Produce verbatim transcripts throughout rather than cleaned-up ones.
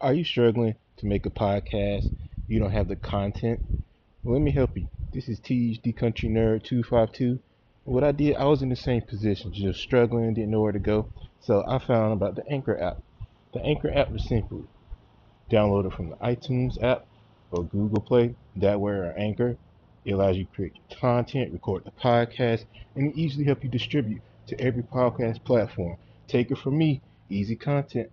Are you struggling to make a podcast? You don't have the content? Well, let me help you. This is The Country Nerd two five two. What I did, I was in the same position, just struggling, didn't know where to go. So I found about the Anchor app. The Anchor app was simple. Download it from the iTunes app or Google Play. That way, or Anchor. It allows you to create your content, record the podcast, and it easily helps you distribute to every podcast platform. Take it from me, easy content.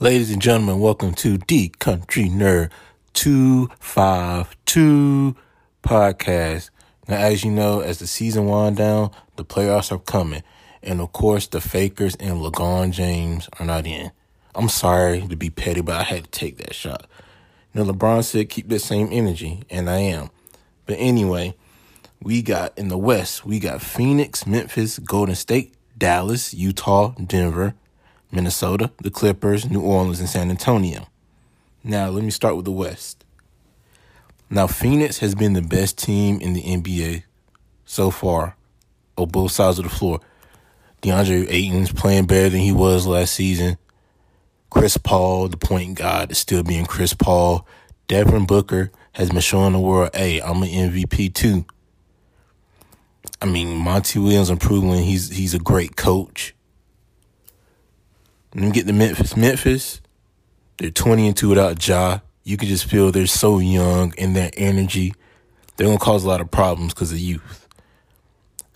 Ladies and gentlemen, welcome to The Country Nerd two five two podcast. Now, as you know, as the season winds down, the playoffs are coming. And, of course, the Fakers and LeBron James are not in. I'm sorry to be petty, but I had to take that shot. Now, LeBron said keep that same energy, and I am. But anyway, we got in the West, we got Phoenix, Memphis, Golden State, Dallas, Utah, Denver, Minnesota, the Clippers, New Orleans, and San Antonio. Now, let me start with the West. Now, Phoenix has been the best team in the N B A so far on both sides of the floor. DeAndre Ayton's playing better than he was last season. Chris Paul, the point guard, is still being Chris Paul. Devin Booker has been showing the world, hey, I'm an M V P too. I mean, Monty Williams improving. He's he's a great coach. Let me get to Memphis. Memphis, they're twenty and two without Ja. You can just feel they're so young and their energy. They're going to cause a lot of problems because of youth.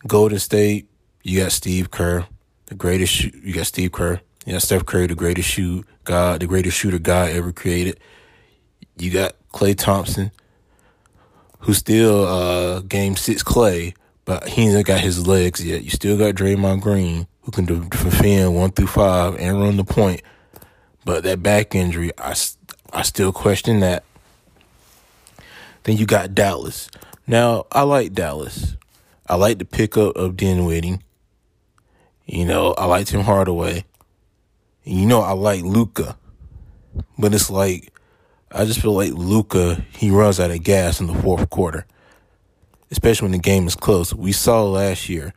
Golden State, you got Steve Kerr, the greatest shoot. You got Steve Kerr. You got Steph Curry, the greatest shoot God, the greatest shooter God ever created. You got Klay Thompson, who's still uh, game six Klay, but he ain't got his legs yet. You still got Draymond Green, who can defend one through five and run the point. But that back injury, I, I still question that. Then you got Dallas. Now, I like Dallas. I like the pickup of Dinwiddie. You know, I like Tim Hardaway. You know, I like Luka. But it's like, I just feel like Luka, he runs out of gas in the fourth quarter. Especially when the game is close. We saw last year,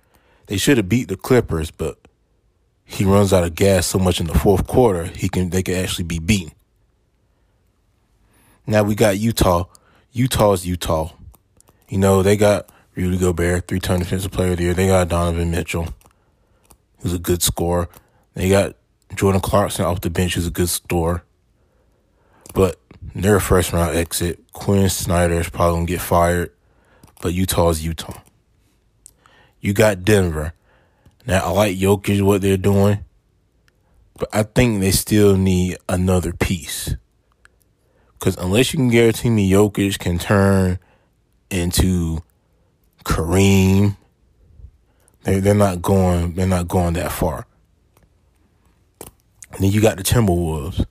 they should have beat the Clippers, but he runs out of gas so much in the fourth quarter, he can they can actually be beaten. Now we got Utah. Utah's Utah. You know, they got Rudy Gobert, three-time defensive player of the year. They got Donovan Mitchell, who's a good scorer. They got Jordan Clarkson off the bench, who's a good scorer. But their first-round exit, Quinn Snyder is probably going to get fired. But Utah's Utah. You got Denver. Now, I like Jokic, what they're doing. But I think they still need another piece. Because unless you can guarantee me Jokic can turn into Kareem, they, they're not going, they're not going that far. And then you got the Timberwolves,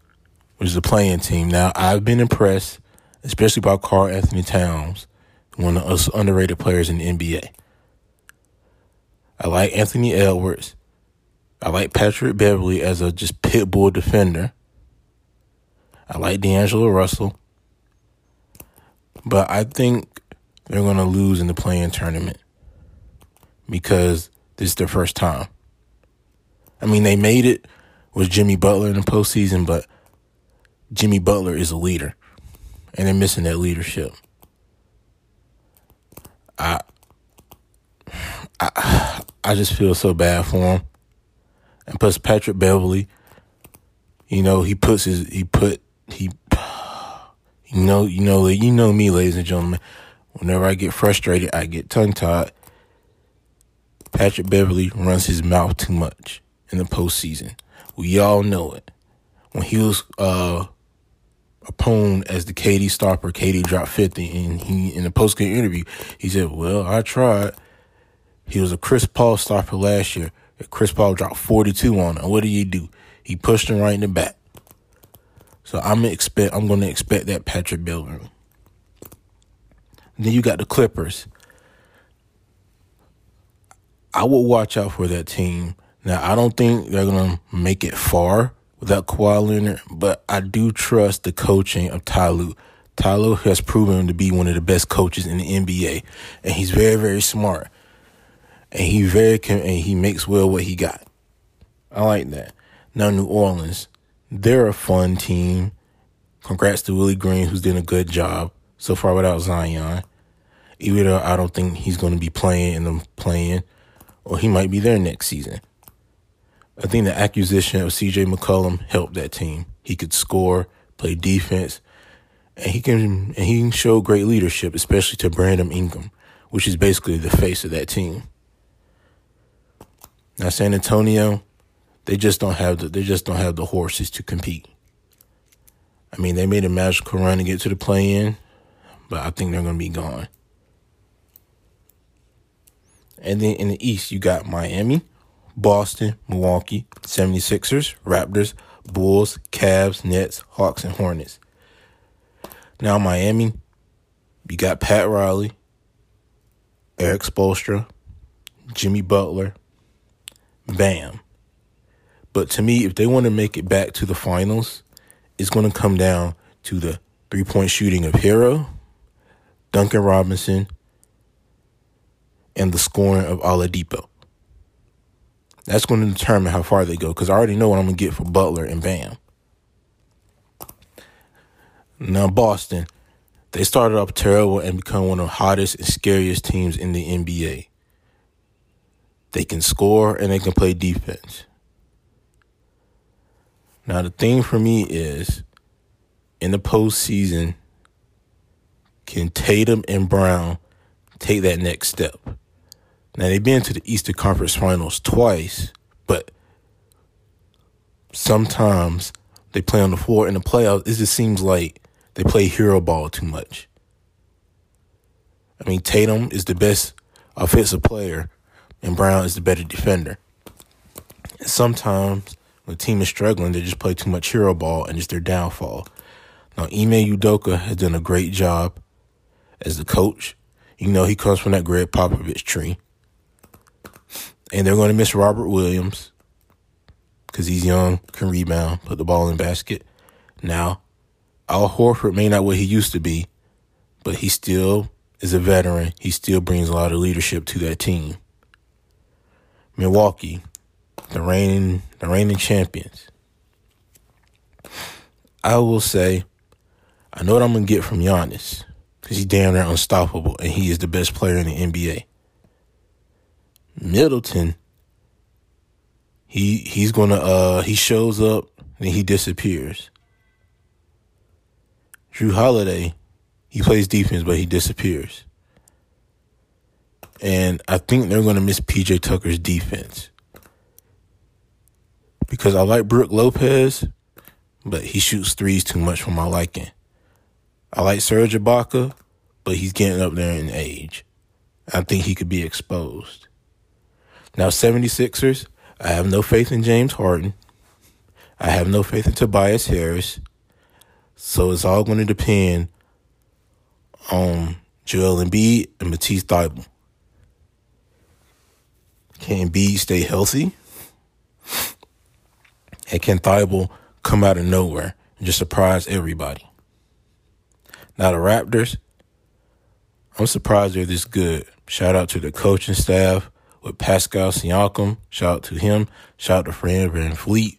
which is a playing team. Now, I've been impressed, especially by Karl Anthony Towns, one of the underrated players in the N B A. I like Anthony Edwards. I like Patrick Beverly as a just pit bull defender. I like D'Angelo Russell. But I think they're going to lose in the play-in tournament because this is their first time. I mean, they made it with Jimmy Butler in the postseason, but Jimmy Butler is a leader, and they're missing that leadership. I, I, I just feel so bad for him. And plus, Patrick Beverly, you know, he puts his, he put, he, you know, you know, you know me, ladies and gentlemen. Whenever I get frustrated, I get tongue-tied. Patrick Beverly runs his mouth too much in the postseason. We all know it. When he was uh, opponed as the K D stopper, K D dropped fifty, and he in the post-game interview, he said, well, I tried. He was a Chris Paul stopper last year. Chris Paul dropped forty-two on him. What did he do? He pushed him right in the back. So I'm expect I'm going to expect that Patrick Beverly. Then you got the Clippers. I would watch out for that team. Now, I don't think they're going to make it far without Kawhi Leonard, but I do trust the coaching of Ty Lue. Ty Lue has proven to be one of the best coaches in the N B A, and he's very, very smart. And he very and he makes well what he got. I like that. Now, New Orleans, They're a fun team. Congrats to Willie Green, who's doing a good job so far without Zion. Even though I don't think he's going to be playing in the play-in, or he might be there next season. I think the acquisition of C J McCollum helped that team. He could score, play defense, and he can and he can show great leadership, especially to Brandon Ingram, which is basically the face of that team. Now San Antonio, they just don't have the they just don't have the horses to compete. I mean, they made a magical run to get to the play-in, but I think they're going to be gone. And then in the East, you got Miami, Boston, Milwaukee, 76ers, Raptors, Bulls, Cavs, Nets, Hawks, and Hornets. Now Miami, you got Pat Riley, Eric Spoelstra, Jimmy Butler, Bam. But to me, if they want to make it back to the finals, it's going to come down to the three-point shooting of Hero, Duncan Robinson, and the scoring of Oladipo. That's going to determine how far they go, because I already know what I'm going to get for Butler and Bam. Now, Boston, they started off terrible and become one of the hottest and scariest teams in the N B A. They can score and they can play defense. Now, the thing for me is, in the postseason, can Tatum and Brown take that next step? Now, they've been to the Eastern Conference Finals twice, but sometimes they play on the floor in the playoffs. It just seems like they play hero ball too much. I mean, Tatum is the best offensive player, and Brown is the better defender. And sometimes when the team is struggling, they just play too much hero ball, and it's their downfall. Now, Ime Udoka has done a great job as the coach. You know, he comes from that Greg Popovich tree. And they're going to miss Robert Williams because he's young, can rebound, put the ball in the basket. Now, Al Horford may not what he used to be, but he still is a veteran. He still brings a lot of leadership to that team. Milwaukee, the reigning, the reigning champions. I will say, I know what I'm going to get from Giannis because he's damn near unstoppable and he is the best player in the N B A. Middleton, he he's gonna uh he shows up and he disappears. Drew Holiday, he plays defense but he disappears. And I think they're gonna miss P J Tucker's defense. Because I like Brook Lopez, but he shoots threes too much for my liking. I like Serge Ibaka, but he's getting up there in age. I think he could be exposed. Now, 76ers, I have no faith in James Harden. I have no faith in Tobias Harris. So it's all going to depend on Joel Embiid and Matisse Thybulle. Can Embiid stay healthy? And can Thybulle come out of nowhere and just surprise everybody? Now, the Raptors, I'm surprised they're this good. Shout out to the coaching staff. With Pascal Siakam, shout out to him, shout out to Fred VanVleet.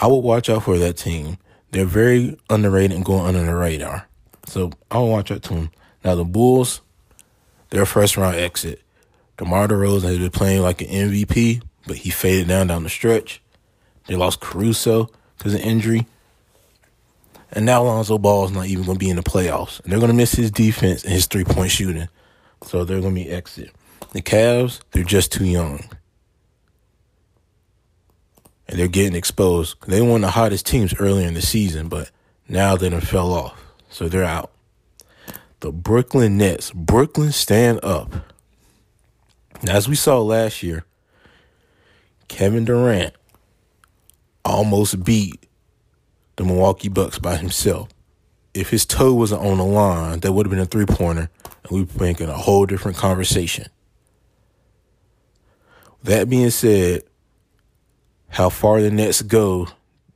I will watch out for that team. They're very underrated and going under the radar. So I will watch out to them. Now the Bulls, their first round exit. DeMar DeRozan has been playing like an M V P, but he faded down down the stretch. They lost Caruso because of injury. And now Lonzo Ball is not even going to be in the playoffs. And they're going to miss his defense and his three-point shooting. So they're going to be exit. The Cavs, they're just too young. And they're getting exposed. They were one of the hottest teams earlier in the season, but now they done fell off. So they're out. The Brooklyn Nets. Brooklyn stand up. Now, as we saw last year, Kevin Durant almost beat the Milwaukee Bucks by himself. If his toe wasn't on the line, that would have been a three-pointer, and we'd be making a whole different conversation. That being said, how far the Nets go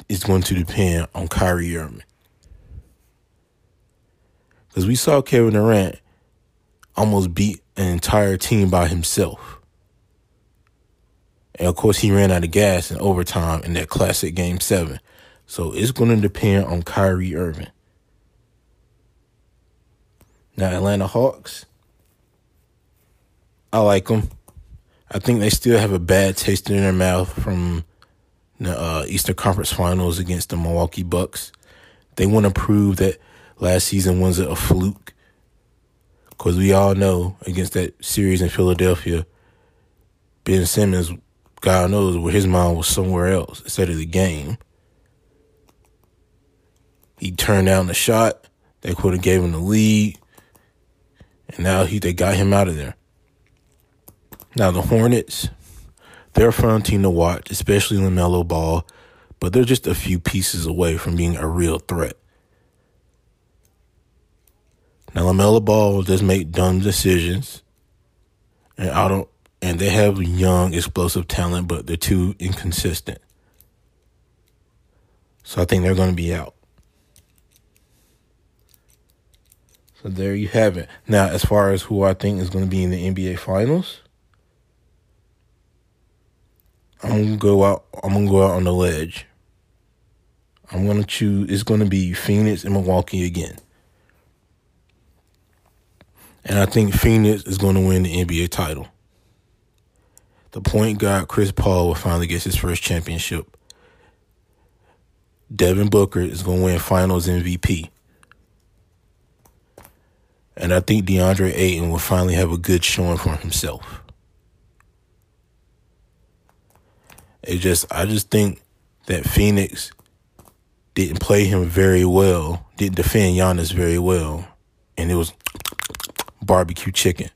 is going to depend on Kyrie Irving. Because we saw Kevin Durant almost beat an entire team by himself. And, of course, he ran out of gas in overtime in that classic Game seven. So it's going to depend on Kyrie Irving. Now, Atlanta Hawks, I like them. I think they still have a bad taste in their mouth from the uh, Eastern Conference Finals against the Milwaukee Bucks. They want to prove that last season wasn't a fluke. Because we all know against that series in Philadelphia, Ben Simmons, God knows where his mind was somewhere else instead of the game. He turned down the shot. They could have gave him the lead. And now he they got him out of there. Now the Hornets, they're a fun team to watch, especially LaMelo Ball. But they're just a few pieces away from being a real threat. Now LaMelo Ball does make dumb decisions. And I don't. And they have young, explosive talent, but they're too inconsistent. So I think they're going to be out. So there you have it. Now, as far as who I think is going to be in the N B A Finals, I'm gonna go out. I'm gonna go out on the ledge. I'm gonna choose. It's going to be Phoenix and Milwaukee again. And I think Phoenix is going to win the N B A title. The point guard, Chris Paul, will finally get his first championship. Devin Booker is going to win Finals M V P. And I think DeAndre Ayton will finally have a good showing for himself. It just, I just think that Phoenix didn't play him very well, didn't defend Giannis very well, and it was barbecue chicken.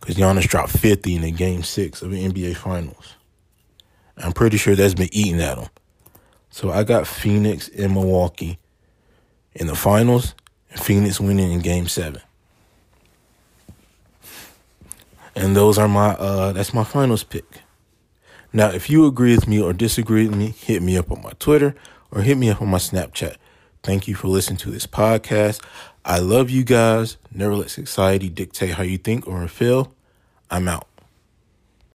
Because Giannis dropped fifty in the Game six of the N B A Finals. I'm pretty sure that's been eating at him. So I got Phoenix and Milwaukee in the Finals, and Phoenix winning in Game seven. And those are my, uh, that's my Finals pick. Now, if you agree with me or disagree with me, hit me up on my Twitter or hit me up on my Snapchat. Thank you for listening to this podcast. I love you guys. Never let society dictate how you think or feel. I'm out.